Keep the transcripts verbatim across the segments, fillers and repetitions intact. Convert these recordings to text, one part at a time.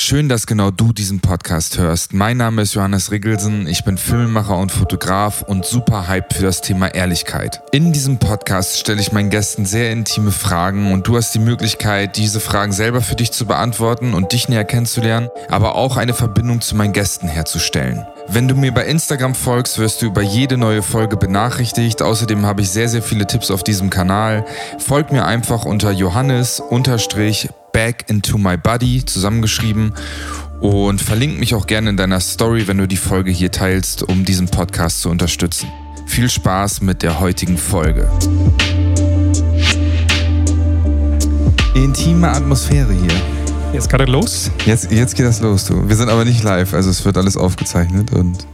Schön, dass genau du diesen Podcast hörst. Mein Name ist Johannes Riggelsen, ich bin Filmemacher und Fotograf und super hyped für das Thema Ehrlichkeit. In diesem Podcast stelle ich meinen Gästen sehr intime Fragen und du hast die Möglichkeit, diese Fragen selber für dich zu beantworten und dich näher kennenzulernen, aber auch eine Verbindung zu meinen Gästen herzustellen. Wenn du mir bei Instagram folgst, wirst du über jede neue Folge benachrichtigt. Außerdem habe ich sehr, sehr viele Tipps auf diesem Kanal. Folgt mir einfach unter Johannes unterstrich Back into my body, zusammengeschrieben, und verlinke mich auch gerne in deiner Story, wenn du die Folge hier teilst, um diesen Podcast zu unterstützen. Viel Spaß mit der heutigen Folge. Intime Atmosphäre hier. Jetzt geht das los? Jetzt, jetzt geht das los, du. Wir sind aber nicht live, also es wird alles aufgezeichnet und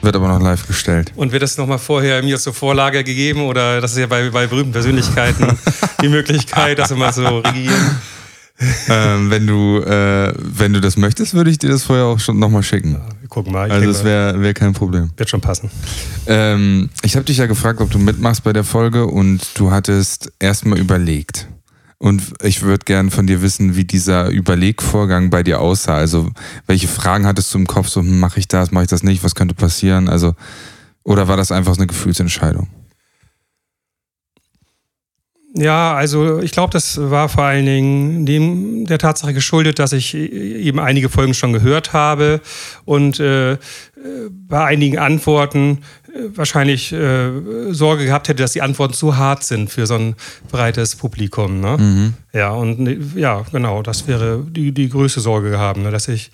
wird aber noch live gestellt. Und wird das nochmal vorher mir zur Vorlage gegeben? Oder das ist ja bei, bei berühmten Persönlichkeiten die Möglichkeit, dass wir mal so regieren. ähm, wenn du äh, wenn du das möchtest, würde ich dir das vorher auch schon nochmal schicken. Ja, wir gucken mal. Ich also das wäre wär kein Problem. Wird schon passen. Ähm, ich habe dich ja gefragt, ob du mitmachst bei der Folge, und du hattest erstmal überlegt. Und ich würde gerne von dir wissen, wie dieser Überlegvorgang bei dir aussah. Also welche Fragen hattest du im Kopf? So, mache ich das, mache ich das nicht? Was könnte passieren? Also, oder war das einfach so eine Gefühlsentscheidung? Ja, also ich glaube, das war vor allen Dingen dem, der Tatsache geschuldet, dass ich eben einige Folgen schon gehört habe und äh, bei einigen Antworten wahrscheinlich äh, Sorge gehabt hätte, dass die Antworten zu hart sind für so ein breites Publikum. Ne? Mhm. Ja, und ja, genau, das wäre die, die größte Sorge gehabt, ne? Dass ich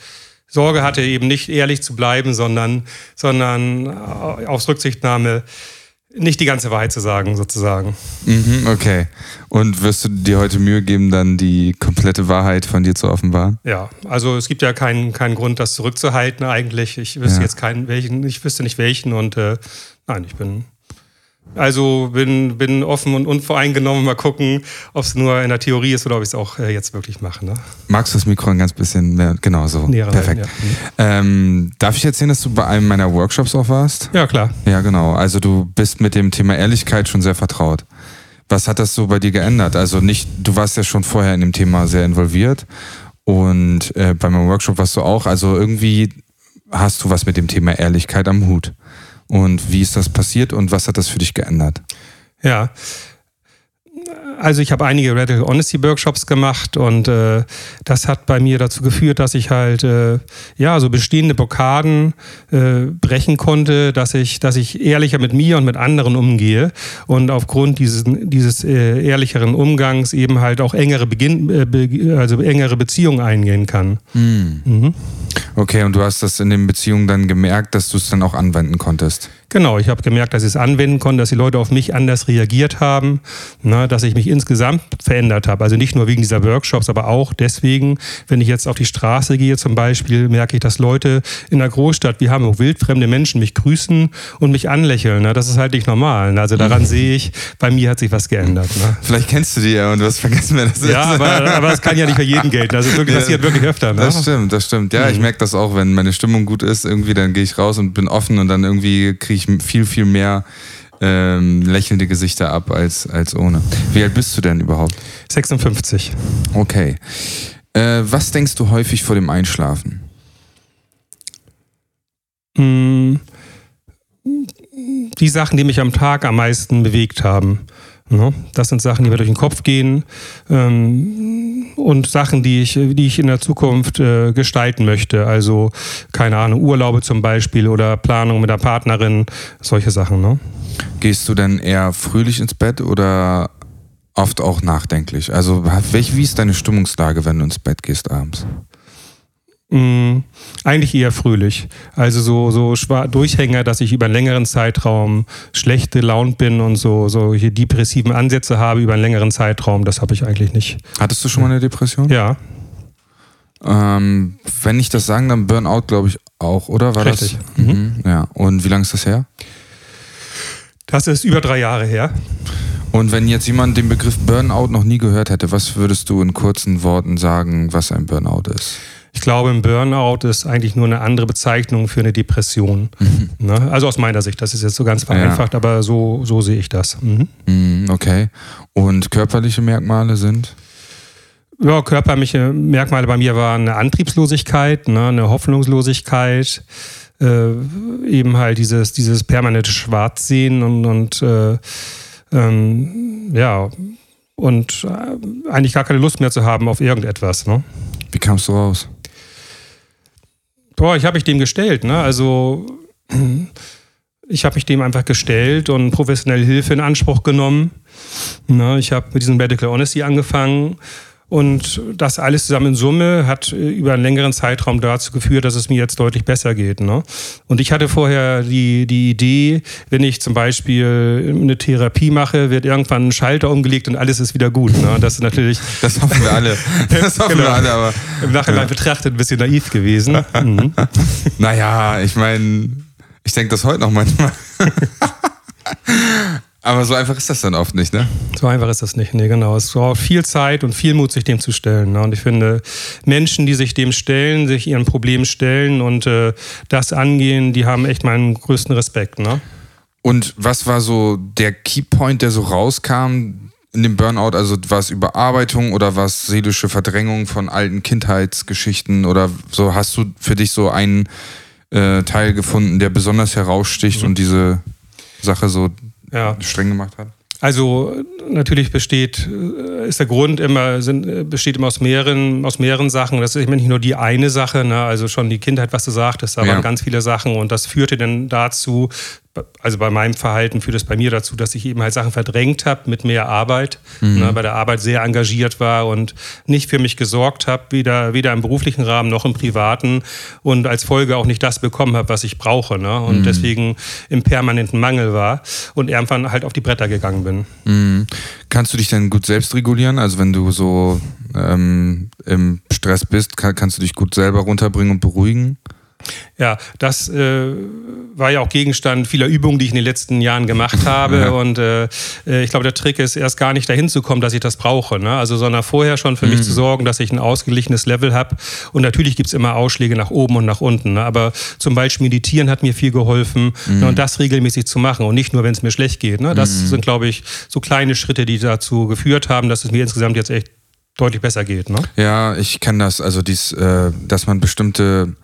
Sorge hatte, eben nicht ehrlich zu bleiben, sondern, sondern auf Rücksichtnahme nicht die ganze Wahrheit zu sagen, sozusagen. Mhm, okay. Und wirst du dir heute Mühe geben, dann die komplette Wahrheit von dir zu offenbaren? Ja, also es gibt ja keinen, keinen Grund, das zurückzuhalten eigentlich. Ich wüsste ja. jetzt keinen, welchen, ich wüsste nicht welchen und äh, nein, ich bin, also bin, bin offen und unvoreingenommen. Mal gucken, ob es nur in der Theorie ist oder ob ich es auch äh, jetzt wirklich mache. Ne? Magst du das Mikro ein ganz bisschen mehr? Genau, so. Nähere perfekt. Rein, ja. ähm, darf ich erzählen, dass du bei einem meiner Workshops auch warst? Ja, klar. Ja, genau. Also du bist mit dem Thema Ehrlichkeit schon sehr vertraut. Was hat das so bei dir geändert? Also nicht, du warst ja schon vorher in dem Thema sehr involviert und äh, bei meinem Workshop warst du auch. Also irgendwie hast du was mit dem Thema Ehrlichkeit am Hut. Und wie ist das passiert und was hat das für dich geändert? Ja, also ich habe einige Radical Honesty Workshops gemacht und äh, das hat bei mir dazu geführt, dass ich halt äh, ja so bestehende Blockaden äh, brechen konnte, dass ich, dass ich ehrlicher mit mir und mit anderen umgehe und aufgrund dieses, dieses äh, ehrlicheren Umgangs eben halt auch engere, Beginn, äh, be, also engere Beziehungen eingehen kann. Mhm. Mhm. Okay, und du hast das in den Beziehungen dann gemerkt, dass du es dann auch anwenden konntest? Genau, ich habe gemerkt, dass ich es anwenden konnte, dass die Leute auf mich anders reagiert haben, ne, dass ich mich insgesamt verändert habe. Also nicht nur wegen dieser Workshops, aber auch deswegen, wenn ich jetzt auf die Straße gehe zum Beispiel, merke ich, dass Leute in einer Großstadt wie Hamburg wildfremde Menschen mich grüßen und mich anlächeln. Ne? Das ist halt nicht normal. Ne? Also daran mhm. sehe ich, bei mir hat sich was geändert. Ne? Vielleicht kennst du die ja und du hast vergessen, wer das ist. Ja, aber, aber das kann ja nicht für jeden gelten. Also das passiert ja, wirklich öfter. Ne? Das stimmt, das stimmt. Ja, mhm. ich merke das auch, wenn meine Stimmung gut ist, irgendwie, dann gehe ich raus und bin offen und dann irgendwie kriege ich viel, viel mehr ähm, lächelnde Gesichter ab als, als ohne. Wie alt bist du denn überhaupt? sechsundfünfzig. Okay. Äh, was denkst du häufig vor dem Einschlafen? Die Sachen, die mich am Tag am meisten bewegt haben. Das sind Sachen, die mir durch den Kopf gehen ähm, und Sachen, die ich, die ich in der Zukunft äh, gestalten möchte. Also, keine Ahnung, Urlaube zum Beispiel oder Planung mit der Partnerin, solche Sachen. Ne? Gehst du denn eher fröhlich ins Bett oder oft auch nachdenklich? Also, wie ist deine Stimmungslage, wenn du ins Bett gehst abends? Mhm, eigentlich eher fröhlich. Also so, so Schwa- Durchhänger, dass ich über einen längeren Zeitraum schlechte Laune bin und so solche depressiven Ansätze habe über einen längeren Zeitraum, das habe ich eigentlich nicht. Hattest du schon mal eine Depression? Ja. Ähm, wenn ich das sagen, dann Burnout, glaube ich, auch, oder? War richtig. Das? Mhm. Ja. Und wie lange ist das her? Das ist über drei Jahre her. Und wenn jetzt jemand den Begriff Burnout noch nie gehört hätte, was würdest du in kurzen Worten sagen, was ein Burnout ist? Ich glaube, ein Burnout ist eigentlich nur eine andere Bezeichnung für eine Depression. Mhm. Ne? Also aus meiner Sicht, das ist jetzt so ganz vereinfacht, ja. aber so, so sehe ich das. Mhm. Okay. Und körperliche Merkmale sind? ja, körperliche Merkmale bei mir waren eine Antriebslosigkeit, ne, eine Hoffnungslosigkeit, äh, eben halt dieses, dieses permanente Schwarzsehen und, und äh, ähm, ja, und eigentlich gar keine Lust mehr zu haben auf irgendetwas. Ne? Wie kamst du raus? Boah, ich habe mich dem gestellt, ne? Also ich habe mich dem einfach gestellt und professionelle Hilfe in Anspruch genommen. Ne? Ich habe mit diesem Radical Honesty angefangen und das alles zusammen in Summe hat über einen längeren Zeitraum dazu geführt, dass es mir jetzt deutlich besser geht. Ne? Und ich hatte vorher die, die Idee, wenn ich zum Beispiel eine Therapie mache, wird irgendwann ein Schalter umgelegt und alles ist wieder gut. Ne? Das ist natürlich... Das hoffen wir alle. Das hoffen genau. wir alle, aber... Im Nachhinein ja. betrachtet ein bisschen naiv gewesen. Mhm. Naja, ich meine... Ich denke das heute noch manchmal. Aber so einfach ist das dann oft nicht, ne? So einfach ist das nicht, ne, genau. Es braucht viel Zeit und viel Mut, sich dem zu stellen. Ne? Und ich finde, Menschen, die sich dem stellen, sich ihren Problemen stellen und äh, das angehen, die haben echt meinen größten Respekt, ne? Und was war so der Keypoint, der so rauskam in dem Burnout? Also war es Überarbeitung oder war es seelische Verdrängung von alten Kindheitsgeschichten? Oder so hast du für dich so einen äh, Teil gefunden, der besonders heraussticht mhm. und diese Sache so... Ja. streng gemacht hat? Also natürlich besteht, ist der Grund immer, sind, besteht immer aus mehreren, aus mehreren Sachen. Das ist nicht nur die eine Sache, ne? Also schon die Kindheit, was du sagtest, da ja. waren ganz viele Sachen und das führte dann dazu, also bei meinem Verhalten führt es bei mir dazu, dass ich eben halt Sachen verdrängt habe mit mehr Arbeit, mhm. ne, bei der Arbeit sehr engagiert war und nicht für mich gesorgt habe, weder, weder im beruflichen Rahmen noch im privaten und als Folge auch nicht das bekommen habe, was ich brauche, ne, und mhm. deswegen im permanenten Mangel war und irgendwann halt auf die Bretter gegangen bin. Mhm. Kannst du dich denn gut selbst regulieren? Also wenn du so ähm, im Stress bist, kann, kannst du dich gut selber runterbringen und beruhigen? Ja, das äh, war ja auch Gegenstand vieler Übungen, die ich in den letzten Jahren gemacht habe. Ja. Und äh, ich glaube, der Trick ist, erst gar nicht dahin zu kommen, dass ich das brauche. Ne? Also, sondern vorher schon für mhm. mich zu sorgen, dass ich ein ausgeglichenes Level habe. Und natürlich gibt es immer Ausschläge nach oben und nach unten. Ne? Aber zum Beispiel meditieren hat mir viel geholfen. Mhm. Ne? Und das regelmäßig zu machen und nicht nur, wenn es mir schlecht geht. Ne? Das mhm. sind, glaube ich, so kleine Schritte, die dazu geführt haben, dass es mir insgesamt jetzt echt deutlich besser geht. Ne? Ja, ich kenne das. Also, dies, äh, dass man bestimmte...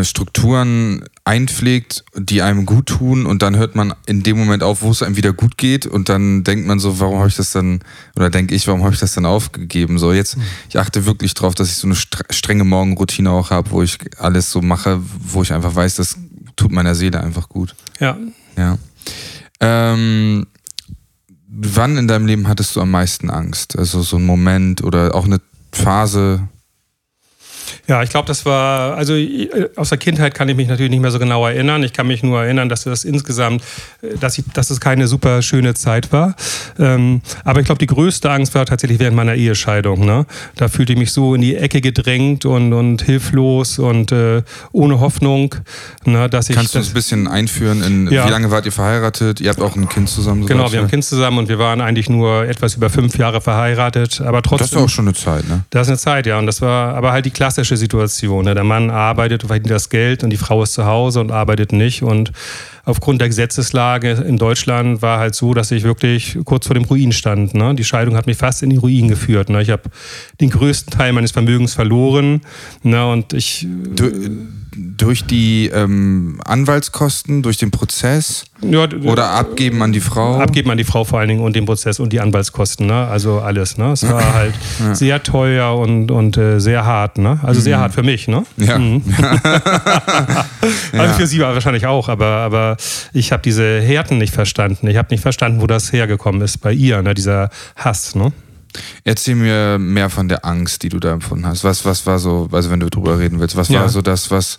Strukturen einpflegt, die einem gut tun und dann hört man in dem Moment auf, wo es einem wieder gut geht und dann denkt man so, warum habe ich das dann, oder denke ich, warum habe ich das dann aufgegeben? So jetzt, ich achte wirklich drauf, dass ich so eine strenge Morgenroutine auch habe, wo ich alles so mache, wo ich einfach weiß, das tut meiner Seele einfach gut. Ja. Ja. Ähm, wann in deinem Leben hattest du am meisten Angst? Also so ein Moment oder auch eine Phase... Ja, ich glaube, das war, also aus der Kindheit kann ich mich natürlich nicht mehr so genau erinnern. Ich kann mich nur erinnern, dass das insgesamt, dass, ich, dass es keine super schöne Zeit war. Ähm, aber ich glaube, die größte Angst war tatsächlich während meiner Ehescheidung. Ne? Da fühlte ich mich so in die Ecke gedrängt und, und hilflos und äh, ohne Hoffnung. Ne, dass ich, Kannst du uns ein bisschen einführen in, ja. wie lange wart ihr verheiratet? Ihr habt auch ein Kind zusammen. So genau, wir haben ein Kind zusammen und wir waren eigentlich nur etwas über fünf Jahre verheiratet. Aber trotzdem, das ist auch schon eine Zeit, ne? Das ist eine Zeit, ja. Und das war aber halt die klassische Situation. Ne? Der Mann arbeitet und verdient das Geld und die Frau ist zu Hause und arbeitet nicht. Und aufgrund der Gesetzeslage in Deutschland war halt so, dass ich wirklich kurz vor dem Ruin stand. Ne? Die Scheidung hat mich fast in die Ruin geführt. Ne? Ich habe den größten Teil meines Vermögens verloren. Ne? Und ich... Du, durch die ähm, Anwaltskosten, durch den Prozess? Ja, oder abgeben an die Frau? Abgeben an die Frau vor allen Dingen und den Prozess und die Anwaltskosten. Ne? Also alles. Ne? Es war halt ja. sehr teuer und, und äh, sehr hart. Ne? Also sehr mhm. hart für mich, ne? Ja. Mhm. Also für sie war wahrscheinlich auch, aber, aber ich habe diese Härten nicht verstanden. Ich habe nicht verstanden, wo das hergekommen ist bei ihr, ne? Dieser Hass, ne? Erzähl mir mehr von der Angst, die du da empfunden hast. Was, was war so, also wenn du drüber reden willst, was ja. war so das, was,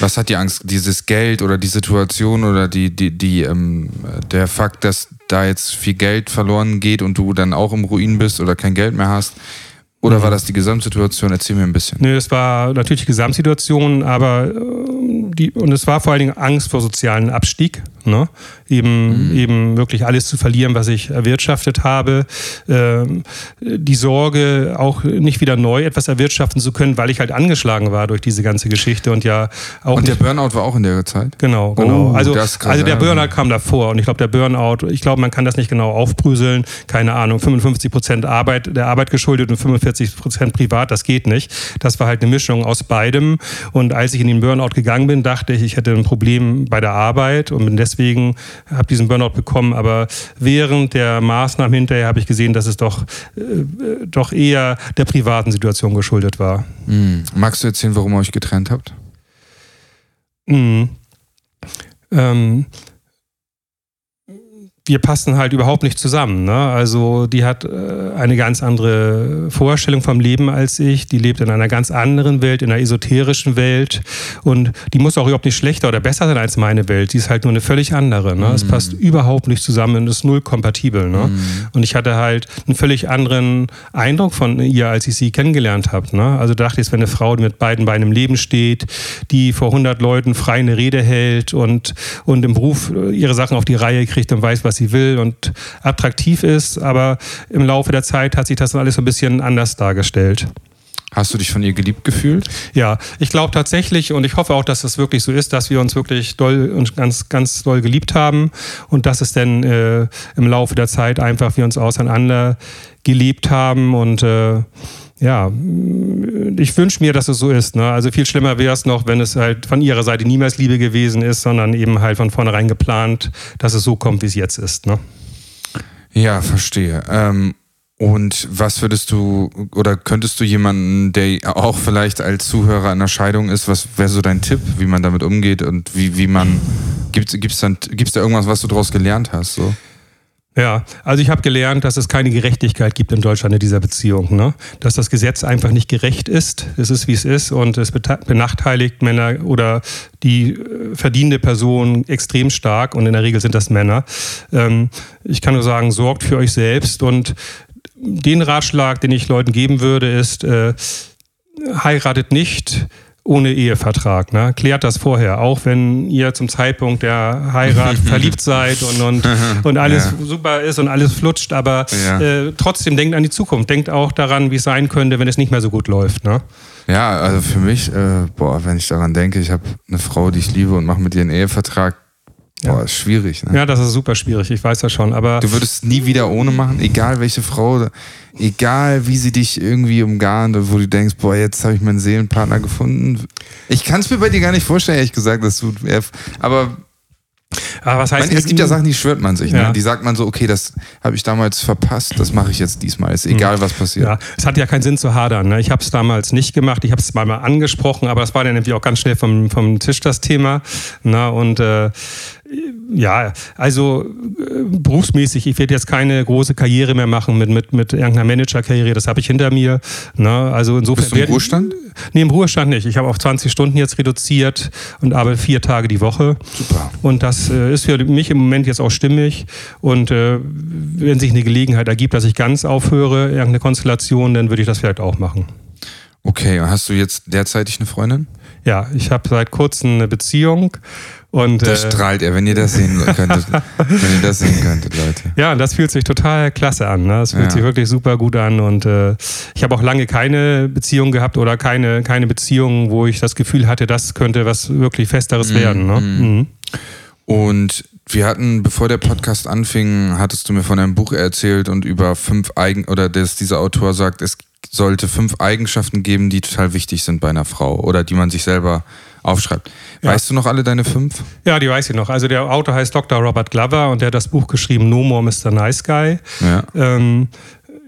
was hat die Angst? Dieses Geld oder die Situation oder die, die, die, ähm, der Fakt, dass da jetzt viel Geld verloren geht und du dann auch im Ruin bist oder kein Geld mehr hast? Oder war das die Gesamtsituation? Erzähl mir ein bisschen. Nee, das war natürlich die Gesamtsituation, aber die, und es war vor allen Dingen Angst vor sozialen Abstieg. ne? Eben, mhm. eben wirklich alles zu verlieren, was ich erwirtschaftet habe. Ähm, die Sorge, auch nicht wieder neu etwas erwirtschaften zu können, weil ich halt angeschlagen war durch diese ganze Geschichte und ja auch. Und nicht, der Burnout war auch in der Zeit? Genau, genau. Oh, also, das also der Burnout sein. kam davor und ich glaube, der Burnout, ich glaube, man kann das nicht genau aufbrüseln. Keine Ahnung, fünfundfünfzig Prozent Arbeit, der Arbeit geschuldet und fünfundvierzig Prozent privat, das geht nicht. Das war halt eine Mischung aus beidem. Und als ich in den Burnout gegangen bin, dachte ich, ich hätte ein Problem bei der Arbeit und bin deswegen, habe diesen Burnout bekommen. Aber während der Maßnahmen hinterher habe ich gesehen, dass es doch, äh, doch eher der privaten Situation geschuldet war. Mhm. Magst du erzählen, warum ihr euch getrennt habt? Mhm. Ähm... Wir passen halt überhaupt nicht zusammen, ne? Also die hat äh, eine ganz andere Vorstellung vom Leben als ich. Die lebt in einer ganz anderen Welt, in einer esoterischen Welt. Und die muss auch überhaupt nicht schlechter oder besser sein als meine Welt. Die ist halt nur eine völlig andere, ne? Mm. Es passt überhaupt nicht zusammen und ist null kompatibel, ne? Mm. Und ich hatte halt einen völlig anderen Eindruck von ihr, als ich sie kennengelernt habe, ne? Also dachte ich, wenn eine Frau, die mit beiden Beinen im Leben steht, die vor hundert Leuten frei eine Rede hält und, und im Beruf ihre Sachen auf die Reihe kriegt und weiß, was sie will und attraktiv ist, aber im Laufe der Zeit hat sich das dann alles so ein bisschen anders dargestellt. Hast du dich von ihr geliebt gefühlt? Ja, ich glaube tatsächlich und ich hoffe auch, dass das wirklich so ist, dass wir uns wirklich doll und ganz, ganz doll geliebt haben und dass es dann äh, im Laufe der Zeit einfach wir uns auseinander geliebt haben und äh, ja, ich wünsche mir, dass es so ist, ne? Also viel schlimmer wäre es noch, wenn es halt von ihrer Seite niemals Liebe gewesen ist, sondern eben halt von vornherein geplant, dass es so kommt, wie es jetzt ist, ne? Ja, verstehe. Ähm, und was würdest du oder könntest du jemanden, der auch vielleicht als Zuhörer in der Scheidung ist, was wäre so dein Tipp, wie man damit umgeht und wie, wie man, gibt's, gibt's dann, gibt's da irgendwas, was du daraus gelernt hast, so? Ja, also ich habe gelernt, dass es keine Gerechtigkeit gibt in Deutschland in dieser Beziehung, ne? Dass das Gesetz einfach nicht gerecht ist, es ist wie es ist und es benachteiligt Männer oder die verdienende Person extrem stark und in der Regel sind das Männer. Ähm, ich kann nur sagen, sorgt für euch selbst und den Ratschlag, den ich Leuten geben würde, ist, äh, heiratet nicht ohne Ehevertrag, ne? Klärt das vorher, auch wenn ihr zum Zeitpunkt der Heirat verliebt seid und, und, und alles ja. super ist und alles flutscht, aber ja. äh, trotzdem denkt an die Zukunft, denkt auch daran, wie es sein könnte, wenn es nicht mehr so gut läuft, ne? Ja, also für mich, äh, boah, wenn ich daran denke, ich habe eine Frau, die ich liebe und mache mit ihr einen Ehevertrag, boah, ja. ist schwierig, ne? Ja, das ist super schwierig, ich weiß das schon, aber... Du würdest nie wieder ohne machen, egal welche Frau, egal wie sie dich irgendwie umgarnt und wo du denkst, boah, jetzt habe ich meinen Seelenpartner gefunden. Ich kann es mir bei dir gar nicht vorstellen, ehrlich gesagt, dass du... Aber, aber was heißt man, es gibt ja Sachen, die schwört man sich, ja. ne? Die sagt man so, okay, das habe ich damals verpasst, das mache ich jetzt diesmal, ist egal, mhm. was passiert. Ja, es hat ja keinen Sinn zu hadern, ne? Ich habe es damals nicht gemacht, ich habe es zweimal angesprochen, aber das war dann irgendwie auch ganz schnell vom, vom Tisch das Thema, ne? Und... Äh, ja, also äh, berufsmäßig, ich werde jetzt keine große Karriere mehr machen mit, mit, mit irgendeiner Managerkarriere, das habe ich hinter mir. Ne? Also insofern bist du im Ruhestand? Nee, im Ruhestand nicht. Ich habe auf zwanzig Stunden jetzt reduziert und arbeite vier Tage die Woche. Super. Und das äh, ist für mich im Moment jetzt auch stimmig. Und äh, wenn sich eine Gelegenheit ergibt, dass ich ganz aufhöre, irgendeine Konstellation, dann würde ich das vielleicht auch machen. Okay, hast du jetzt derzeitig eine Freundin? Ja, ich habe seit kurzem eine Beziehung. Und, das äh, strahlt er, wenn ihr das sehen könntet. Wenn ihr das sehen könntet, Leute. Ja, das fühlt sich total klasse an, ne? Das fühlt ja. sich wirklich super gut an. Und äh, ich habe auch lange keine Beziehung gehabt oder keine, keine Beziehung, wo ich das Gefühl hatte, das könnte was wirklich Festeres mm, werden, ne? Mm. Mm. Und wir hatten, bevor der Podcast anfing, hattest du mir von einem Buch erzählt und über fünf Eigen... Oder dass dieser Autor sagt, es sollte fünf Eigenschaften geben, die total wichtig sind bei einer Frau oder die man sich selber aufschreibt. Weißt ja. du noch alle deine fünf? Ja, die weiß ich noch. Also der Autor heißt Doktor Robert Glover und der hat das Buch geschrieben, No More Mister Nice Guy. Ja, ähm,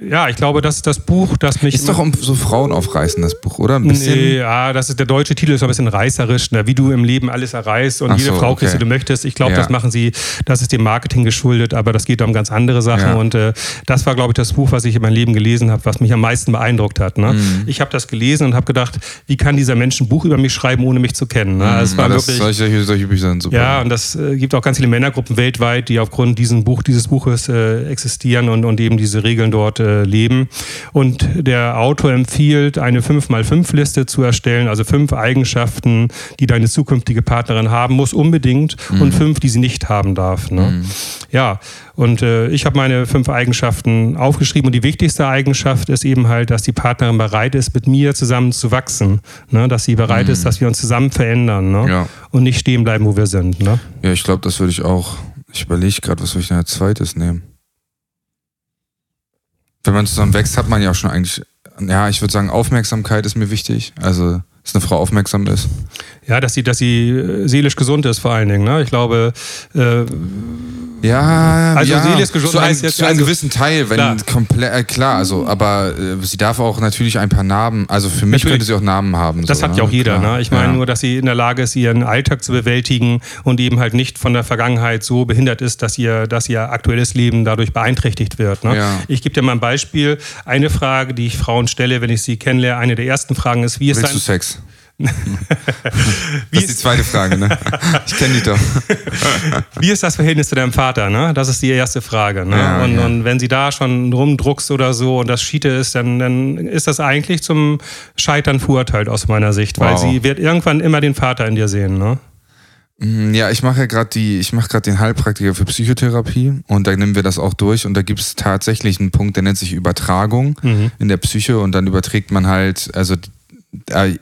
ja ich glaube, das ist das Buch, das mich... Ist doch um so Frauen aufreißen, das Buch, oder? Ein bisschen? Nee, ja, das ist, der deutsche Titel ist ein bisschen reißerisch, ne? Wie du im Leben alles erreichst und Ach jede so, Frau kriegst, okay. die du möchtest. Ich glaube, ja. das machen sie, das ist dem Marketing geschuldet, aber das geht um ganz andere Sachen. Ja. Und äh, das war, glaube ich, das Buch, was ich in meinem Leben gelesen habe, was mich am meisten beeindruckt hat, ne? Mhm. Ich habe das gelesen und habe gedacht, wie kann dieser Mensch ein Buch über mich schreiben, ohne mich zu kennen, ne? Also mhm, es war das, wirklich, solche, solche Bücher sind super. Ja, und das äh, gibt auch ganz viele Männergruppen weltweit, die aufgrund diesen Buch, dieses Buches äh, existieren und, und eben diese Regeln dort äh, äh, leben. Und der Autor empfiehlt, eine fünf mal fünf Liste zu erstellen, also fünf Eigenschaften, die deine zukünftige Partnerin haben muss, unbedingt, mhm. und fünf, die sie nicht haben darf. Ne? Mhm. Ja, und äh, ich habe meine fünf Eigenschaften aufgeschrieben und die wichtigste Eigenschaft ist eben halt, dass die Partnerin bereit ist, mit mir zusammen zu wachsen, ne? Dass sie bereit mhm. ist, dass wir uns zusammen verändern, ne? Ja. Und nicht stehen bleiben, wo wir sind. Ne? Ja, ich glaube, das würde ich auch. Ich überlege gerade, was würde ich denn als zweites nehmen? Wenn man zusammen wächst, hat man ja auch schon eigentlich, ja, ich würde sagen, Aufmerksamkeit ist mir wichtig, also dass eine Frau aufmerksam ist. Ja, dass sie, dass sie seelisch gesund ist vor allen Dingen, ne? Ich glaube, äh, ja, also ja, seelisch gesund zu, ein, heißt jetzt, zu einem also, gewissen Teil, wenn klar. Komple- äh, klar, also, aber äh, sie darf auch natürlich ein paar Namen, also für mich natürlich, könnte sie auch Namen haben. Das so, hat ja auch jeder, klar, ne? Ich meine ja. nur, dass sie in der Lage ist, ihren Alltag zu bewältigen und eben halt nicht von der Vergangenheit so behindert ist, dass ihr, dass ihr aktuelles Leben dadurch beeinträchtigt wird, ne? Ja. Ich gebe dir mal ein Beispiel. Eine Frage, die ich Frauen stelle, wenn ich sie kennenlerne, eine der ersten Fragen ist, wie ist Willst dein... du Sex? Das ist die zweite Frage, ne? Ich kenne die doch. Wie ist das Verhältnis zu deinem Vater, ne? Das ist die erste Frage, ne? Ja, und, ja. und wenn sie da schon rumdruckst oder so und das Schiete ist, dann, dann ist das eigentlich zum Scheitern verurteilt aus meiner Sicht, wow. weil sie wird irgendwann immer den Vater in dir sehen, ne? Ja, ich mache ja gerade die, ich mache gerade den Heilpraktiker für Psychotherapie und da nehmen wir das auch durch und da gibt es tatsächlich einen Punkt, der nennt sich Übertragung mhm. in der Psyche und dann überträgt man halt, also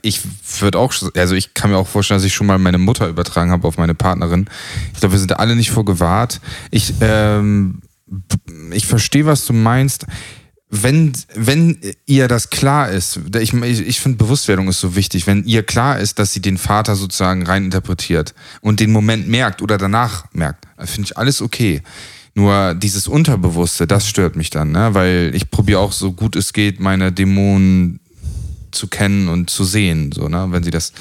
ich würde auch, also ich kann mir auch vorstellen, dass ich schon mal meine Mutter übertragen habe auf meine Partnerin. Ich glaube, wir sind alle nicht vor gewahrt. Ich, ähm, ich verstehe, was du meinst. Wenn, wenn ihr das klar ist, ich, ich finde, Bewusstwerdung ist so wichtig, wenn ihr klar ist, dass sie den Vater sozusagen reininterpretiert und den Moment merkt oder danach merkt, finde ich alles okay. Nur dieses Unterbewusste, das stört mich dann, ne? Weil ich probiere auch so gut es geht, meine Dämonen zu kennen und zu sehen. So, ne? Wenn sie das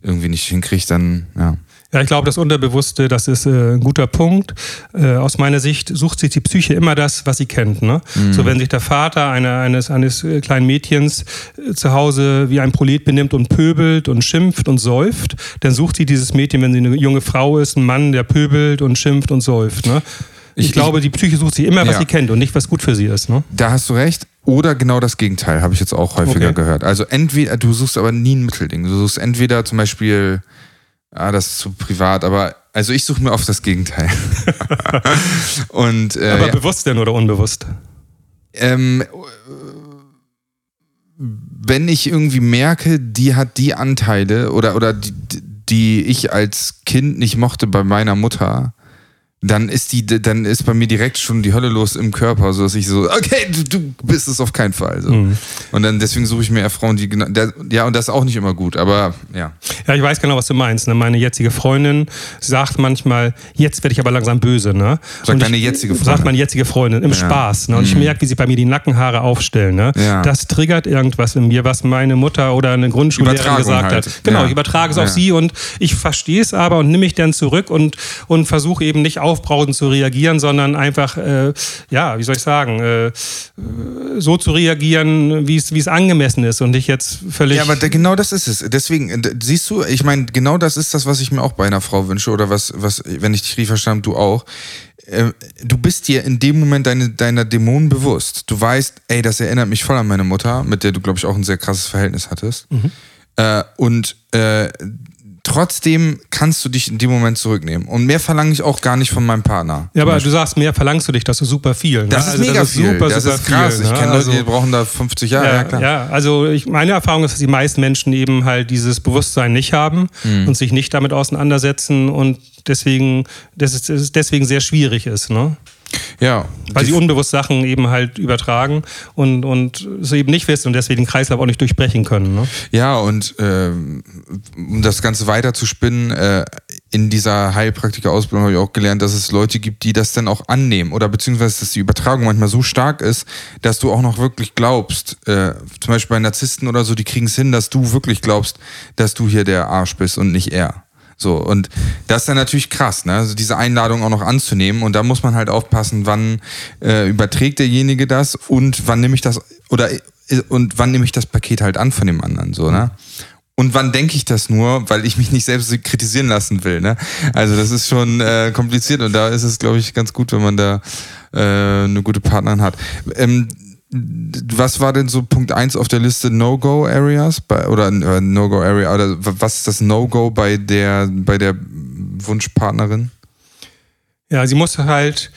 irgendwie nicht hinkriegt, dann, ja. Ja, ich glaube, das Unterbewusste, das ist äh, ein guter Punkt. Äh, aus meiner Sicht sucht sich die Psyche immer das, was sie kennt. Ne? Mhm. So, wenn sich der Vater einer, eines, eines kleinen Mädchens äh, zu Hause wie ein Prolet benimmt und pöbelt und schimpft und säuft, dann sucht sie dieses Mädchen, wenn sie eine junge Frau ist, einen Mann, der pöbelt und schimpft und säuft. Ne? Ich, ich glaube, die Psyche sucht sich immer, was ja. sie kennt und nicht, was gut für sie ist. Ne? Da hast du recht. Oder genau das Gegenteil, habe ich jetzt auch häufiger okay. gehört. Also entweder, du suchst aber nie ein Mittelding. Du suchst entweder zum Beispiel, ah, das ist zu privat, aber also ich suche mir oft das Gegenteil. Und, äh, aber ja. bewusst denn oder unbewusst? Ähm, wenn ich irgendwie merke, die hat die Anteile oder, oder die, die ich als Kind nicht mochte bei meiner Mutter, Dann ist die, dann ist bei mir direkt schon die Hölle los im Körper, so dass ich so, okay, du, du bist es auf keinen Fall. So. Mhm. Und dann deswegen suche ich mir eher Frauen, die genau, ja, und das ist auch nicht immer gut, aber ja. Ja, ich weiß genau, was du meinst. Ne? Meine jetzige Freundin sagt manchmal, jetzt werde ich aber langsam böse, ne? Sagt deine jetzige Freundin. Sagt meine jetzige Freundin, im ja. Spaß. Ne? Und mhm. ich merke, wie sie bei mir die Nackenhaare aufstellen. Ne? Ja. Das triggert irgendwas in mir, was meine Mutter oder eine Grundschullehrerin gesagt halt. hat. Genau, ja. ich übertrage es ja. auf sie und ich verstehe es aber und nehme mich dann zurück und, und versuche eben nicht auf aufbrausend zu reagieren, sondern einfach, äh, ja, wie soll ich sagen, äh, so zu reagieren, wie es angemessen ist und nicht jetzt völlig... Ja, aber da, genau das ist es. Deswegen, d- siehst du, ich meine, genau das ist das, was ich mir auch bei einer Frau wünsche oder was, was wenn ich dich richtig verstanden habe, du auch. Äh, du bist dir in dem Moment deine, deiner Dämonen bewusst. Du weißt, ey, das erinnert mich voll an meine Mutter, mit der du, glaube ich, auch ein sehr krasses Verhältnis hattest. Mhm. Äh, und äh, Trotzdem kannst du dich in dem Moment zurücknehmen. Und mehr verlange ich auch gar nicht von meinem Partner. Ja, aber du sagst, mehr verlangst du dich, das ist super viel. Ne? Das ist also, mega das ist viel. Super, das super ist krass. Viel, ne? Ich kenne Leute, also, die brauchen da fünfzig Jahre. Ja, ja, klar. ja also ich, meine Erfahrung ist, dass die meisten Menschen eben halt dieses Bewusstsein nicht haben mhm. und sich nicht damit auseinandersetzen und deswegen, dass es deswegen sehr schwierig ist, ne? Ja. Weil sie unbewusst Sachen eben halt übertragen und, und es eben nicht wissen und deswegen den Kreislauf auch nicht durchbrechen können. Ne? Ja, und äh, um das Ganze weiter zu spinnen, äh, in dieser Heilpraktiker-Ausbildung habe ich auch gelernt, dass es Leute gibt, die das dann auch annehmen oder beziehungsweise, dass die Übertragung manchmal so stark ist, dass du auch noch wirklich glaubst, äh, zum Beispiel bei Narzissten oder so, die kriegen es hin, dass du wirklich glaubst, dass du hier der Arsch bist und nicht er. So, und das ist dann natürlich krass, ne? Also diese Einladung auch noch anzunehmen und da muss man halt aufpassen, wann äh, überträgt derjenige das und wann nehme ich das oder und wann nehme ich das Paket halt an von dem anderen, so, ne? Und wann denke ich das nur, weil ich mich nicht selbst kritisieren lassen will, ne? Also das ist schon äh, kompliziert und da ist es, glaube ich, ganz gut, wenn man da äh, eine gute Partnerin hat. Ähm, was war denn so Punkt eins auf der Liste No-Go-Areas bei, oder äh, No-Go-Area oder was ist das No-Go bei der, bei der Wunschpartnerin? Ja, sie muss halt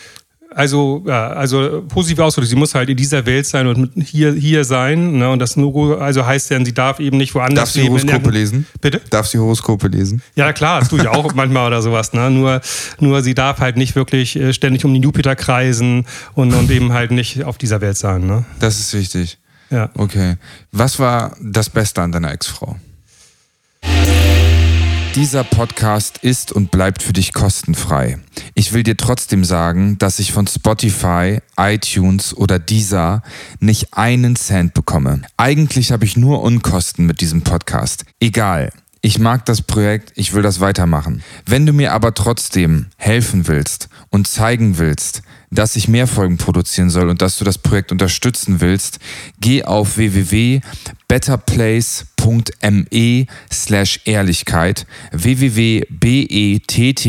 also ja, also positiv ausdrücken, sie muss halt in dieser Welt sein und mit hier, hier sein, ne? Und das No-Go also heißt dann, sie darf eben nicht woanders leben. Darf sie Horoskope lesen? Bitte? Darf sie Horoskope lesen? Ja klar, das tue ich auch manchmal oder sowas, ne? Nur, nur sie darf halt nicht wirklich ständig um den Jupiter kreisen und, und eben halt nicht auf dieser Welt sein, ne? Das ist wichtig. Ja. Okay. Was war das Beste an deiner Ex-Frau? Dieser Podcast ist und bleibt für dich kostenfrei. Ich will dir trotzdem sagen, dass ich von Spotify, iTunes oder Deezer nicht einen Cent bekomme. Eigentlich habe ich nur Unkosten mit diesem Podcast. Egal, ich mag das Projekt, ich will das weitermachen. Wenn du mir aber trotzdem helfen willst und zeigen willst, dass ich mehr Folgen produzieren soll und dass du das Projekt unterstützen willst, geh auf w w w punkt betterplace punkt m e slash Ehrlichkeit, w w w punkt betterplace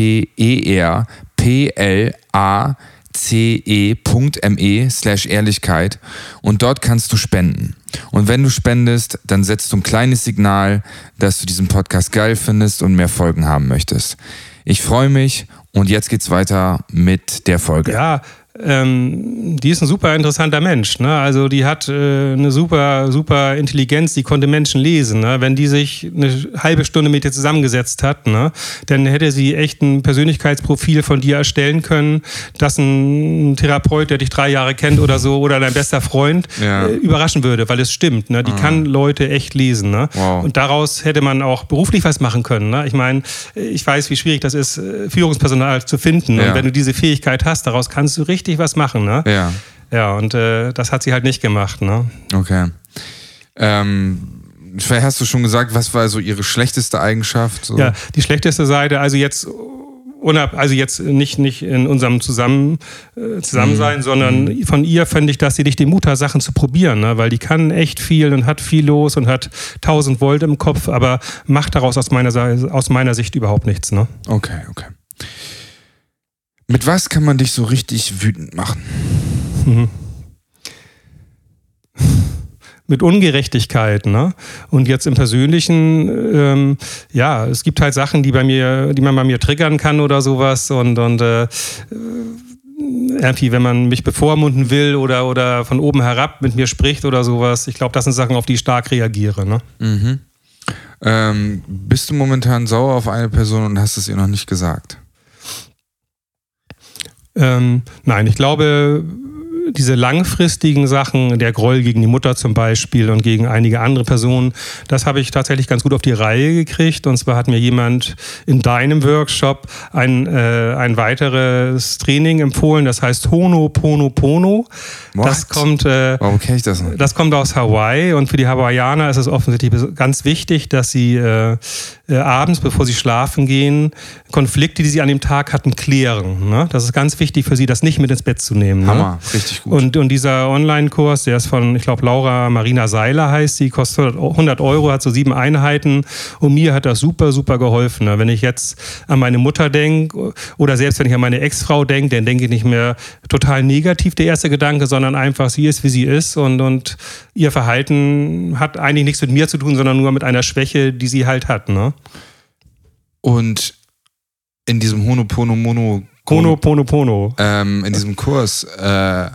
punkt m e slash Ehrlichkeit und dort kannst du spenden. Und wenn du spendest, dann setzt du ein kleines Signal, dass du diesen Podcast geil findest und mehr Folgen haben möchtest. Ich freue mich und jetzt geht's weiter mit der Folge. Ja, ähm, die ist ein super interessanter Mensch, ne? Also die hat äh, eine super, super Intelligenz, die konnte Menschen lesen, ne? Wenn die sich eine halbe Stunde mit dir zusammengesetzt hat, ne? Dann hätte sie echt ein Persönlichkeitsprofil von dir erstellen können, dass ein Therapeut, der dich drei Jahre kennt oder so, oder dein bester Freund, ja, äh, überraschen würde, weil es stimmt, ne? Die ah. kann Leute echt lesen, ne? Wow. Und daraus hätte man auch beruflich was machen können, ne? Ich meine, ich weiß, wie schwierig das ist, Führungspersonal zu finden, ja, und wenn du diese Fähigkeit hast, daraus kannst du richtig was machen, ne? Ja. Ja, und äh, das hat sie halt nicht gemacht, ne? Okay. Ähm, vielleicht hast du schon gesagt, was war so ihre schlechteste Eigenschaft? So? Ja, die schlechteste Seite, also jetzt also jetzt nicht, nicht in unserem Zusammen, äh, Zusammensein, mhm. sondern von ihr fand ich, dass sie dich den Mut hat, Sachen zu probieren, ne? Weil die kann echt viel und hat viel los und hat tausend Volt im Kopf, aber macht daraus aus meiner, aus meiner Sicht überhaupt nichts, ne? Okay, okay. Mit was kann man dich so richtig wütend machen? Mhm. Mit Ungerechtigkeit, ne? Und jetzt im Persönlichen, ähm, ja, es gibt halt Sachen, die bei mir, die man bei mir triggern kann oder sowas und, und äh, irgendwie, wenn man mich bevormunden will oder, oder von oben herab mit mir spricht oder sowas, ich glaube, das sind Sachen, auf die ich stark reagiere, ne? Mhm. Ähm, bist du momentan sauer auf eine Person und hast es ihr noch nicht gesagt? Ähm, nein, ich glaube, diese langfristigen Sachen, der Groll gegen die Mutter zum Beispiel und gegen einige andere Personen, das habe ich tatsächlich ganz gut auf die Reihe gekriegt. Und zwar hat mir jemand in deinem Workshop ein, äh, ein weiteres Training empfohlen, das heißt Ho'oponopono. Das kommt, äh, Warum kenne ich das nicht? Das kommt aus Hawaii und für die Hawaiianer ist es offensichtlich ganz wichtig, dass sie äh, Äh, abends, bevor sie schlafen gehen, Konflikte, die sie an dem Tag hatten, klären. Ne? Das ist ganz wichtig für sie, das nicht mit ins Bett zu nehmen. Hammer, ne? Richtig gut. Und, und dieser Online-Kurs, der ist von, ich glaube, Laura Marina Seiler heißt, die kostet hundert Euro, hat so sieben Einheiten und mir hat das super, super geholfen. Ne? Wenn ich jetzt an meine Mutter denke oder selbst wenn ich an meine Ex-Frau denke, dann denke ich nicht mehr total negativ, der erste Gedanke, sondern einfach, sie ist, wie sie ist und, und ihr Verhalten hat eigentlich nichts mit mir zu tun, sondern nur mit einer Schwäche, die sie halt hat, ne? Und in diesem Ho'oponopono, Ho'oponopono. Ähm, in diesem Kurs, äh,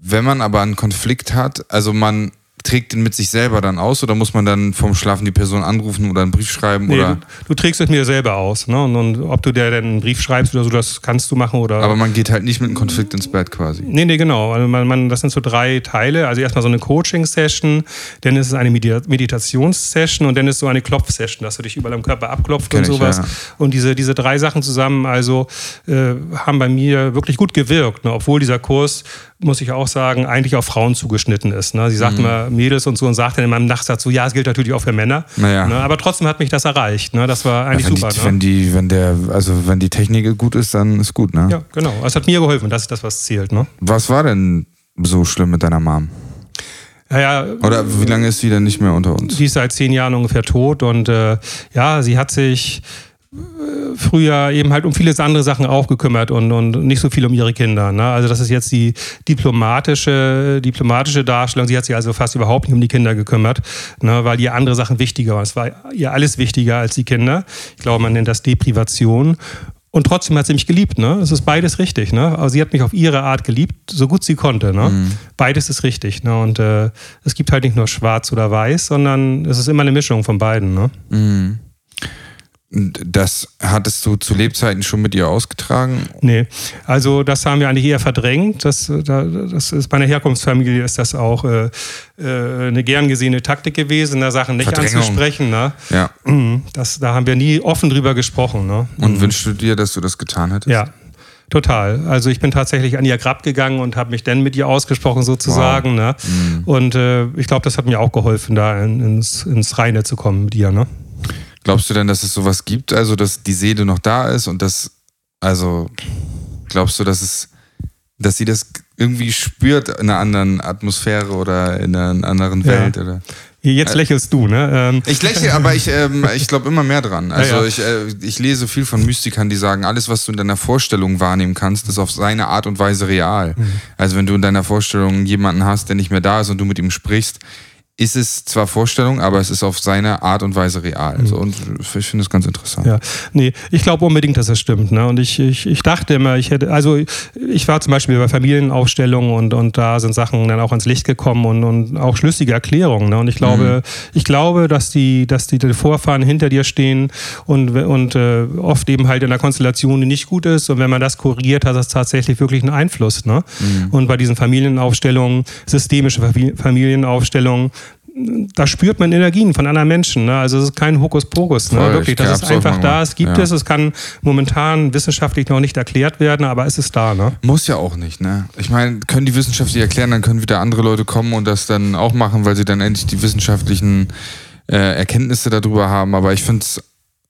wenn man aber einen Konflikt hat, also man trägt den mit sich selber dann aus oder muss man dann vorm Schlafen die Person anrufen oder einen Brief schreiben? Nee, oder? Du, du trägst es mir selber aus, ne? Und, und ob du dir dann einen Brief schreibst oder so, das kannst du machen oder... Aber man geht halt nicht mit einem Konflikt ins Bett quasi. Nee, nee, genau. Also man, man, das sind so drei Teile. Also erstmal so eine Coaching-Session, dann ist es eine Meditations-Session und dann ist so eine Klopf-Session, dass du dich überall am Körper abklopfst und sowas. Ich, ja. Und diese, diese drei Sachen zusammen also äh, haben bei mir wirklich gut gewirkt, ne? Obwohl dieser Kurs, muss ich auch sagen, eigentlich auf Frauen zugeschnitten ist, ne? Sie sagt immer, mhm. Mädels und so und sagt dann in meinem Nachsatz so, ja, es gilt natürlich auch für Männer. Naja. Ne, aber trotzdem hat mich das erreicht. Ne? Das war eigentlich ja, wenn super. Die, ne? wenn, die, wenn, der, also wenn die Technik gut ist, dann ist gut, ne? Ja, genau. Es hat mir geholfen, das ist das, was zählt, ne? Was war denn so schlimm mit deiner Mom? Ja, ja, oder wie lange ist sie denn nicht mehr unter uns? Sie ist seit zehn Jahren ungefähr tot und äh, ja, sie hat sich früher eben halt um viele andere Sachen auch gekümmert und, und nicht so viel um ihre Kinder. Ne? Also das ist jetzt die diplomatische, diplomatische Darstellung. Sie hat sich also fast überhaupt nicht um die Kinder gekümmert, ne? Weil ihr andere Sachen wichtiger waren. Es war ihr alles wichtiger als die Kinder. Ich glaube, man nennt das Deprivation. Und trotzdem hat sie mich geliebt, ne? Es ist beides richtig, ne? Also sie hat mich auf ihre Art geliebt, so gut sie konnte, ne? Mhm. Beides ist richtig, ne? Und äh, es gibt halt nicht nur schwarz oder weiß, sondern es ist immer eine Mischung von beiden, ne? Mhm. Das hattest du zu Lebzeiten schon mit ihr ausgetragen? Nee, also das haben wir eigentlich eher verdrängt. Das, das ist bei einer Herkunftsfamilie ist das auch äh, eine gern gesehene Taktik gewesen, da Sachen nicht anzusprechen. Ne? Ja. Das, da haben wir nie offen drüber gesprochen. Ne? Und mhm. wünschst du dir, dass du das getan hättest? Ja. Total. Also ich bin tatsächlich an ihr Grab gegangen und habe mich dann mit ihr ausgesprochen sozusagen. Wow. Ne? Mhm. Und äh, ich glaube, das hat mir auch geholfen, da in, ins, ins Reine zu kommen mit ihr. Ne? Glaubst du denn, dass es sowas gibt, also dass die Seele noch da ist und dass, also glaubst du, dass es, dass sie das irgendwie spürt in einer anderen Atmosphäre oder in einer anderen Welt? Ja. Oder? Jetzt lächelst du, ne? Ähm. Ich lächle, aber ich, ähm, ich glaube immer mehr dran. Also ja, ja. Ich, äh, ich lese viel von Mystikern, die sagen, alles, was du in deiner Vorstellung wahrnehmen kannst, ist auf seine Art und Weise real. Mhm. Also wenn du in deiner Vorstellung jemanden hast, der nicht mehr da ist und du mit ihm sprichst, ist es zwar Vorstellung, aber es ist auf seine Art und Weise real. Also, und ich finde es ganz interessant. Ja, nee, ich glaube unbedingt, dass das stimmt. Ne? Und ich, ich, ich dachte immer, ich hätte, also ich war zum Beispiel bei Familienaufstellungen und, und da sind Sachen dann auch ans Licht gekommen und, und auch schlüssige Erklärungen. Ne? Und ich glaube, mhm. ich glaube, dass die, dass die Vorfahren hinter dir stehen und, und äh, oft eben halt in einer Konstellation, die nicht gut ist. Und wenn man das kuriert, hat das tatsächlich wirklich einen Einfluss. Ne? Mhm. Und bei diesen Familienaufstellungen, systemische Familienaufstellungen, da spürt man Energien von anderen Menschen. Ne? Also es ist kein Hokuspokus. Ne? Wirklich, das ist einfach da, es gibt ja. es, es kann momentan wissenschaftlich noch nicht erklärt werden, aber es ist da. Ne? Muss ja auch nicht. Ne? Ich meine, können die wissenschaftlich erklären, dann können wieder andere Leute kommen und das dann auch machen, weil sie dann endlich die wissenschaftlichen äh, Erkenntnisse darüber haben. Aber ich finde,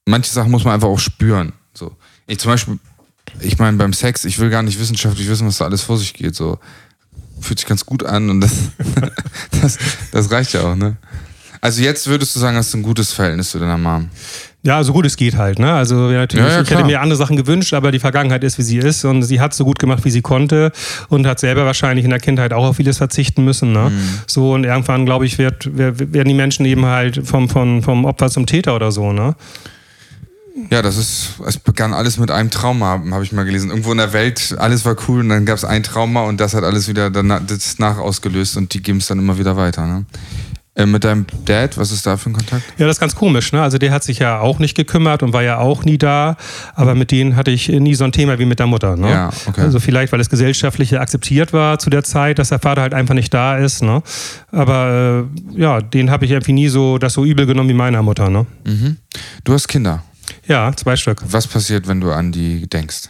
manche Sachen muss man einfach auch spüren. So. Ich zum Beispiel, ich meine beim Sex, ich will gar nicht wissenschaftlich wissen, was da alles vor sich geht. So. Fühlt sich ganz gut an und das, das, das reicht ja auch, ne? Also jetzt würdest du sagen, hast du ein gutes Verhältnis zu deiner Mom? Ja, so gut es geht halt, ne? Also natürlich, ja, ja, ich hätte mir andere Sachen gewünscht, aber die Vergangenheit ist, wie sie ist und sie hat es so gut gemacht, wie sie konnte und hat selber wahrscheinlich in der Kindheit auch auf vieles verzichten müssen, ne? Mhm. So und irgendwann, glaube ich, wird, werden die Menschen eben halt vom, vom, vom Opfer zum Täter oder so, ne? Ja, das ist, es begann alles mit einem Trauma, habe ich mal gelesen. Irgendwo in der Welt, alles war cool und dann gab es ein Trauma und das hat alles wieder danach, das nach ausgelöst und die geben es dann immer wieder weiter. Ne? Äh, mit deinem Dad, was ist da für ein Kontakt? Ja, das ist ganz komisch, ne? Also der hat sich ja auch nicht gekümmert und war ja auch nie da, aber mit denen hatte ich nie so ein Thema wie mit der Mutter. Ne? Ja, okay. Also vielleicht, weil es gesellschaftlich akzeptiert war zu der Zeit, dass der Vater halt einfach nicht da ist. Ne? Aber äh, ja, den habe ich irgendwie nie so, das so übel genommen wie meiner Mutter. Ne? Mhm. Du hast Kinder. Ja, zwei Stück. Was passiert, wenn du an die denkst?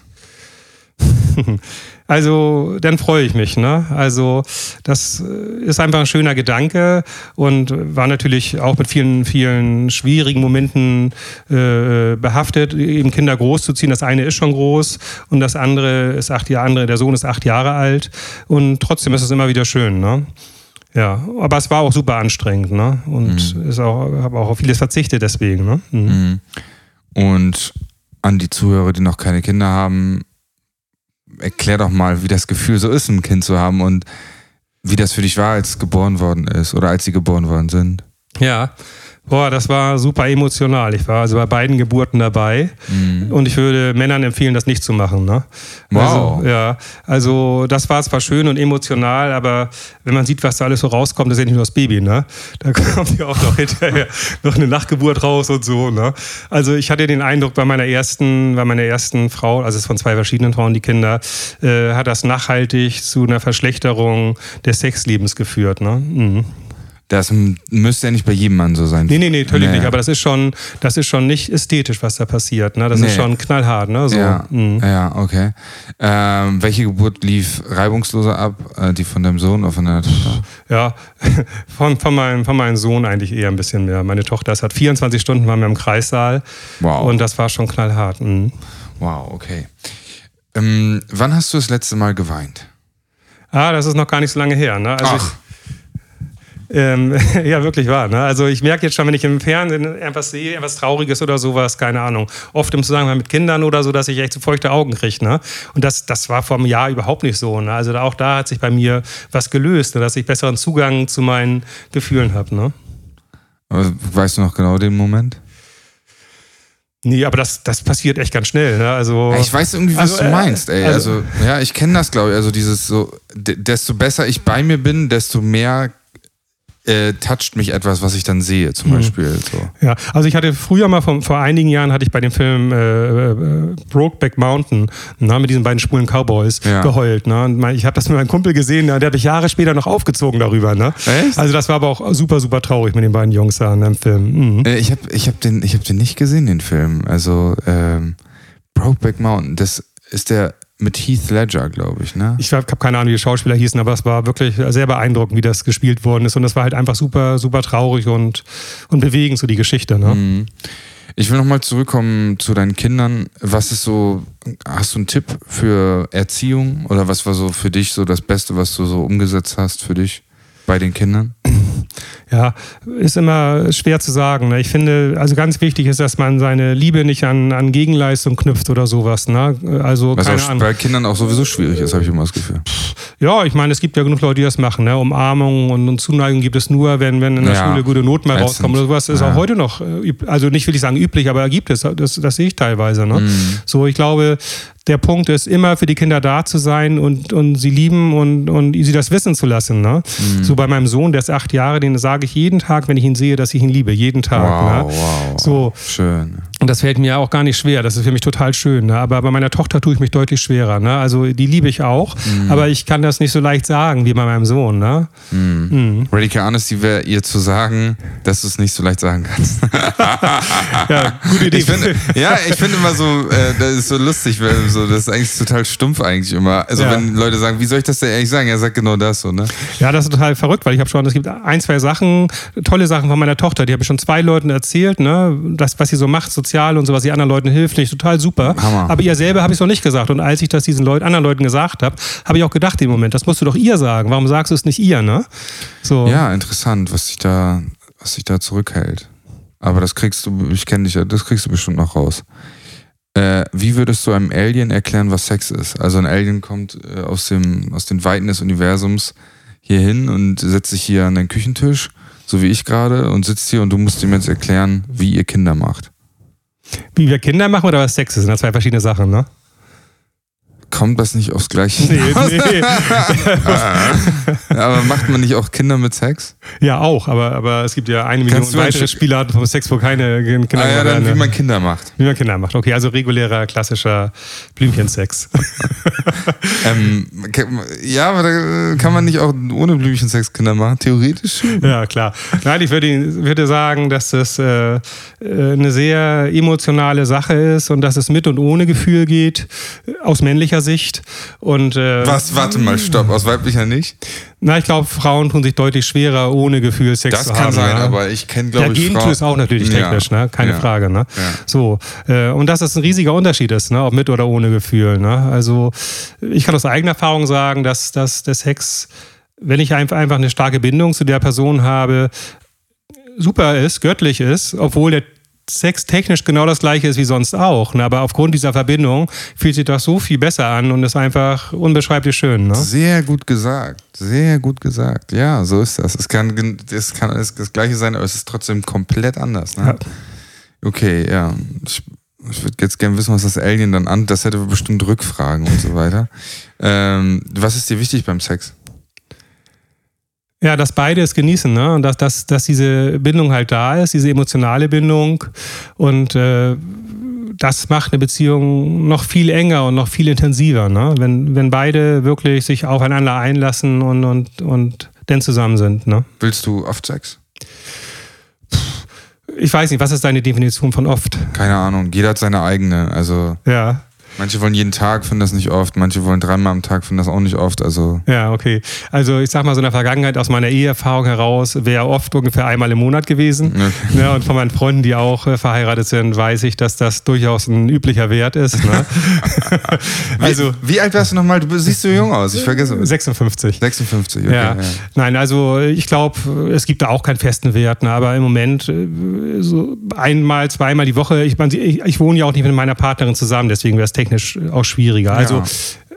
Also, dann freue ich mich. Ne? Also, das ist einfach ein schöner Gedanke und war natürlich auch mit vielen, vielen schwierigen Momenten äh, behaftet, eben Kinder großzuziehen. Das eine ist schon groß und das andere ist acht Jahre alt, der Sohn ist acht Jahre alt und trotzdem ist es immer wieder schön, ne? Ja, aber es war auch super anstrengend, ne? Und mhm. ist auch, habe auch auf vieles verzichtet deswegen, ne? Mhm. Mhm. Und an die Zuhörer, die noch keine Kinder haben, erklär doch mal, wie das Gefühl so ist, ein Kind zu haben und wie das für dich war, als es geboren worden ist oder als sie geboren worden sind. Ja, boah, das war super emotional. Ich war also bei beiden Geburten dabei mhm. und ich würde Männern empfehlen, das nicht zu machen. Ne? Wow. Also, ja, also das war zwar schön und emotional, aber wenn man sieht, was da alles so rauskommt, das ist ja nicht nur das Baby, ne? Da kommt ja auch noch hinterher noch eine Nachgeburt raus und so. Ne? Also ich hatte den Eindruck, bei meiner ersten, bei meiner ersten Frau, also es ist von zwei verschiedenen Frauen, die Kinder, äh, hat das nachhaltig zu einer Verschlechterung des Sexlebens geführt. Ne? Mhm. Das müsste ja nicht bei jedem Mann so sein. Nee, nee, nee, natürlich nee. nicht. Aber das ist schon, das ist schon nicht ästhetisch, was da passiert. Ne? Das nee. ist schon knallhart. Ne? So. Ja. Mhm. ja, okay. Ähm, welche Geburt lief reibungsloser ab? Äh, die von deinem Sohn oder von deiner Tochter? Ja, von, von, meinem, von meinem Sohn eigentlich eher ein bisschen mehr. Meine Tochter, es hat vierundzwanzig Stunden, waren wir im Kreissaal. Wow. Und das war schon knallhart. Mhm. Wow, okay. Ähm, wann hast du das letzte Mal geweint? Ah, das ist noch gar nicht so lange her. Ne? Also Ach. Ich, Ähm, ja, wirklich wahr. Ne? Also ich merke jetzt schon, wenn ich im Fernsehen etwas sehe, etwas Trauriges oder sowas, keine Ahnung, oft im Zusammenhang mit Kindern oder so, dass ich echt so feuchte Augen kriege. Ne? Und das, das war vor einem Jahr überhaupt nicht so. Ne? Also auch da hat sich bei mir was gelöst, ne? Dass ich besseren Zugang zu meinen Gefühlen habe. Ne? Aber weißt du noch genau den Moment? Nee, aber das, das passiert echt ganz schnell. Ne? Also, ich weiß irgendwie, was also, du meinst. Ey. Also, also, ja, ich kenne das, glaube ich. Also dieses so, desto besser ich bei mir bin, desto mehr Äh, toucht mich etwas, was ich dann sehe, zum Beispiel. Mhm. So. Ja, also ich hatte früher mal, vor, vor einigen Jahren hatte ich bei dem Film äh, äh, Brokeback Mountain, na, mit diesen beiden schwulen Cowboys, ja, geheult. Na, und mein, ich habe das mit meinem Kumpel gesehen, na, der hat mich Jahre später noch aufgezogen darüber. Ne? Echt? Also das war aber auch super, super traurig mit den beiden Jungs da in dem Film. Mhm. Äh, ich habe ich hab den, ich hab den nicht gesehen, den Film. Also ähm, Brokeback Mountain, das ist der mit Heath Ledger, glaube ich, ne? Ich habe keine Ahnung, wie die Schauspieler hießen, aber es war wirklich sehr beeindruckend, wie das gespielt worden ist. Und das war halt einfach super, super traurig und, und bewegend, so die Geschichte, ne? Mhm. Ich will nochmal zurückkommen zu deinen Kindern. Was ist so, hast du einen Tipp für Erziehung? Oder was war so für dich so das Beste, was du so umgesetzt hast für dich bei den Kindern? Ja, ist immer schwer zu sagen. Ne? Ich finde, also ganz wichtig ist, dass man seine Liebe nicht an, an Gegenleistung knüpft oder sowas. Ne? Also, was keine auch bei Kindern auch sowieso schwierig ist, habe ich immer das Gefühl. Ja, ich meine, es gibt ja genug Leute, die das machen. Ne? Umarmung und, und Zuneigung gibt es nur, wenn, wenn in der ja, Schule gute Noten mal ätzend rauskommen oder sowas. Ist ja auch heute noch, also nicht will ich sagen üblich, aber gibt es, das, das sehe ich teilweise. Ne? Mhm. So, ich glaube, der Punkt ist, immer für die Kinder da zu sein und, und sie lieben und, und sie das wissen zu lassen. Ne? Mhm. So bei meinem Sohn, der ist acht Jahre, den sage ich jeden Tag, wenn ich ihn sehe, dass ich ihn liebe. Jeden Tag. Wow, ne? Wow. So. Schön. Und das fällt mir auch gar nicht schwer. Das ist für mich total schön. Ne? Aber bei meiner Tochter tue ich mich deutlich schwerer. Ne? Also die liebe ich auch, mhm, aber ich kann das nicht so leicht sagen wie bei meinem Sohn. Ne? Mhm. Mhm. Radical Honesty wäre ihr zu sagen, dass du es nicht so leicht sagen kannst. Ja, gute Idee. Ich finde, ja, ich finde immer so, äh, das ist so lustig, weil so, das ist eigentlich total stumpf eigentlich immer. Also ja, wenn Leute sagen, wie soll ich das denn ehrlich sagen? Er sagt genau das so, ne? Ja, das ist total verrückt, weil ich habe schon, es gibt ein, zwei Sachen, tolle Sachen von meiner Tochter, die habe ich schon zwei Leuten erzählt, ne? Das, was sie so macht, sozial und so, was sie anderen Leuten hilft, finde ich total super. Hammer. Aber ihr selber habe ich es noch nicht gesagt. Und als ich das diesen Leuten, anderen Leuten gesagt habe, habe ich auch gedacht im Moment, das musst du doch ihr sagen. Warum sagst du es nicht ihr, ne? So. Ja, interessant, was sich da, was sich da zurückhält. Aber das kriegst du, ich kenne dich ja, das kriegst du bestimmt noch raus. Wie würdest du einem Alien erklären, was Sex ist? Also ein Alien kommt aus, dem, aus den Weiten des Universums hier hin und setzt sich hier an den Küchentisch, so wie ich gerade, und sitzt hier und du musst ihm jetzt erklären, wie ihr Kinder macht. Wie wir Kinder machen oder was Sex ist? Das sind zwei verschiedene Sachen, ne? Kommt das nicht aufs Gleiche? Nee, nee. Aber macht man nicht auch Kinder mit Sex? Ja, auch. Aber, aber es gibt ja eine Million weitere Spielarten vom Sex, wo keine Kinder mit. Ah ja, dann wie man Kinder macht. Wie man Kinder macht. Okay, also regulärer, klassischer Blümchensex. ähm, ja, aber kann man nicht auch ohne Blümchensex Kinder machen? Theoretisch? Ja, klar. Nein, ich würde, würde sagen, dass das äh, eine sehr emotionale Sache ist und dass es mit und ohne Gefühl geht, aus männlicher Sicht und äh, was, warte mal, stopp, aus weiblicher nicht? Na, ich glaube, Frauen tun sich deutlich schwerer, ohne Gefühl Sex zu haben. Das kann sein, ja, aber ich kenne, glaube ich, ja, Gentoo ist auch natürlich technisch, ja, ne? Keine ja. Frage, ne? Ja. So, äh, und dass das ein riesiger Unterschied ist, ne? Ob mit oder ohne Gefühl, ne? Also, ich kann aus eigener Erfahrung sagen, dass, dass der Sex, wenn ich einfach eine starke Bindung zu der Person habe, super ist, göttlich ist, obwohl der Sex technisch genau das gleiche ist wie sonst auch. Ne? Aber aufgrund dieser Verbindung fühlt sich das so viel besser an und ist einfach unbeschreiblich schön. Ne? Sehr gut gesagt. Sehr gut gesagt. Ja, so ist das. Es kann, es kann alles das Gleiche sein, aber es ist trotzdem komplett anders. Ne? Ja. Okay, ja. Ich, ich würde jetzt gerne wissen, was das Alien dann an... Das hätte bestimmt Rückfragen und so weiter. Ähm, was ist dir wichtig beim Sex? Ja, dass beide es genießen, ne? Und dass, dass, dass diese Bindung halt da ist, diese emotionale Bindung. Und äh, das macht eine Beziehung noch viel enger und noch viel intensiver, ne? Wenn, wenn beide wirklich sich aufeinander einlassen und, und, und dann zusammen sind, ne? Willst du oft Sex? Ich weiß nicht, was ist deine Definition von oft? Keine Ahnung, jeder hat seine eigene, also... Ja. Manche wollen jeden Tag, finden das nicht oft. Manche wollen dreimal am Tag, finden das auch nicht oft. Also ja, okay. Also ich sag mal so in der Vergangenheit, aus meiner Eheerfahrung heraus, wäre oft ungefähr einmal im Monat gewesen. Okay. Ne? Und von meinen Freunden, die auch äh, verheiratet sind, weiß ich, dass das durchaus ein üblicher Wert ist. Ne? Also wie, wie alt warst du nochmal? Du siehst so jung aus, ich vergesse. sechsundfünfzig. sechsundfünfzig, okay. Ja. Ja. Nein, also ich glaube, es gibt da auch keinen festen Wert. Ne? Aber im Moment so einmal, zweimal die Woche. Ich, man, ich, ich wohne ja auch nicht mit meiner Partnerin zusammen, deswegen wäre es technisch auch schwieriger. Ja. Also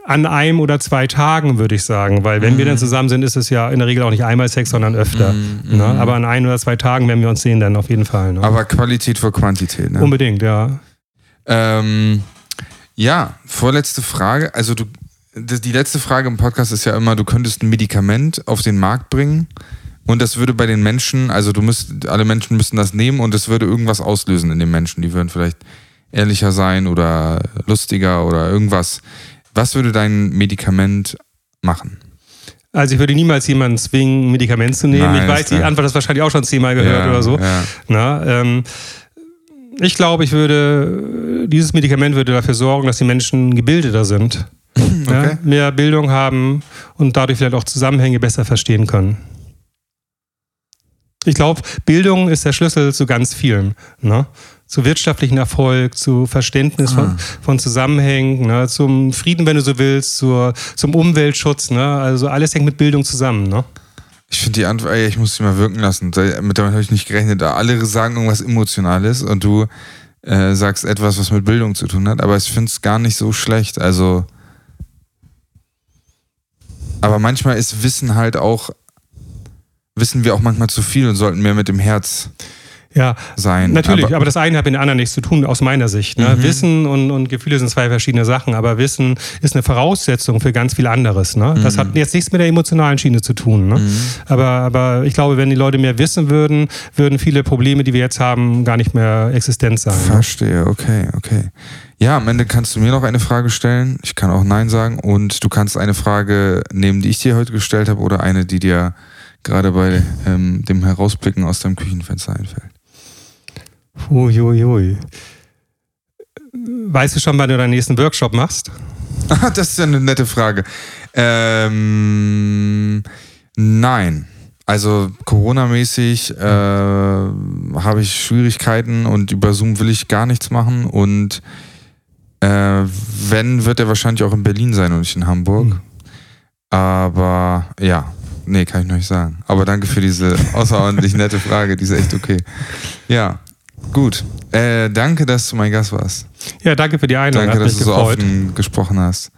an einem oder zwei Tagen, würde ich sagen. Weil wenn mm. wir dann zusammen sind, ist es ja in der Regel auch nicht einmal Sex, sondern öfter. Mm, mm. Ne? Aber an ein oder zwei Tagen, wenn wir uns sehen, dann auf jeden Fall. Ne? Aber Qualität vor Quantität. Ne? Unbedingt, ja. Ähm, ja, vorletzte Frage. Also du, die letzte Frage im Podcast ist ja immer, du könntest ein Medikament auf den Markt bringen und das würde bei den Menschen, also du müsst, alle Menschen müssten das nehmen und das würde irgendwas auslösen in den Menschen. Die würden vielleicht ehrlicher sein oder lustiger oder irgendwas. Was würde dein Medikament machen? Also ich würde niemals jemanden zwingen, ein Medikament zu nehmen. Nein, ich weiß, die ja. Antwort hast du wahrscheinlich auch schon zehnmal gehört ja, oder so. Ja. Na, ähm, ich glaube, ich würde, dieses Medikament würde dafür sorgen, dass die Menschen gebildeter sind, okay. ja, mehr Bildung haben und dadurch vielleicht auch Zusammenhänge besser verstehen können. Ich glaube, Bildung ist der Schlüssel zu ganz vielen, ne? Zu wirtschaftlichen Erfolg, zu Verständnis ah. von, von Zusammenhängen, ne? Zum Frieden, wenn du so willst, zur, zum Umweltschutz. Ne? Also alles hängt mit Bildung zusammen. Ne? Ich finde die Antwort, ey, ich muss die mal wirken lassen. Damit habe ich nicht gerechnet. Alle sagen irgendwas Emotionales und du äh, sagst etwas, was mit Bildung zu tun hat. Aber ich finde es gar nicht so schlecht. Also, aber manchmal ist Wissen halt auch wissen wir auch manchmal zu viel und sollten mehr mit dem Herz ja, sein. Natürlich, aber, aber das eine hat mit dem anderen nichts zu tun, aus meiner Sicht. Ne? Mhm. Wissen und, und Gefühle sind zwei verschiedene Sachen, aber Wissen ist eine Voraussetzung für ganz viel anderes. Ne? Mhm. Das hat jetzt nichts mit der emotionalen Schiene zu tun. Ne? Mhm. Aber, aber ich glaube, wenn die Leute mehr wissen würden, würden viele Probleme, die wir jetzt haben, gar nicht mehr existent sein. Verstehe, ne? okay, okay. Ja, am Ende kannst du mir noch eine Frage stellen, ich kann auch Nein sagen und du kannst eine Frage nehmen, die ich dir heute gestellt habe oder eine, die dir gerade bei ähm, dem Herausblicken aus deinem Küchenfenster einfällt. Uiuiui. Ui, ui. Weißt du schon, wann du deinen nächsten Workshop machst? Das ist ja eine nette Frage. Ähm, nein. Also Corona-mäßig äh, habe ich Schwierigkeiten und über Zoom will ich gar nichts machen. Und äh, wenn, wird er wahrscheinlich auch in Berlin sein und nicht in Hamburg. Hm. Aber ja. Nee, kann ich noch nicht sagen. Aber danke für diese außerordentlich nette Frage. Die ist echt okay. Ja, gut. Äh, danke, dass du mein Gast warst. Ja, danke für die Einladung. Danke, dass du so offen gesprochen hast.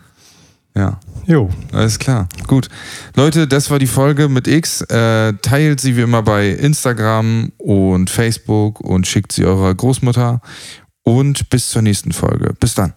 Ja. Jo. Alles klar. Gut. Leute, das war die Folge mit X. Äh, teilt sie wie immer bei Instagram und Facebook und schickt sie eurer Großmutter. Und bis zur nächsten Folge. Bis dann.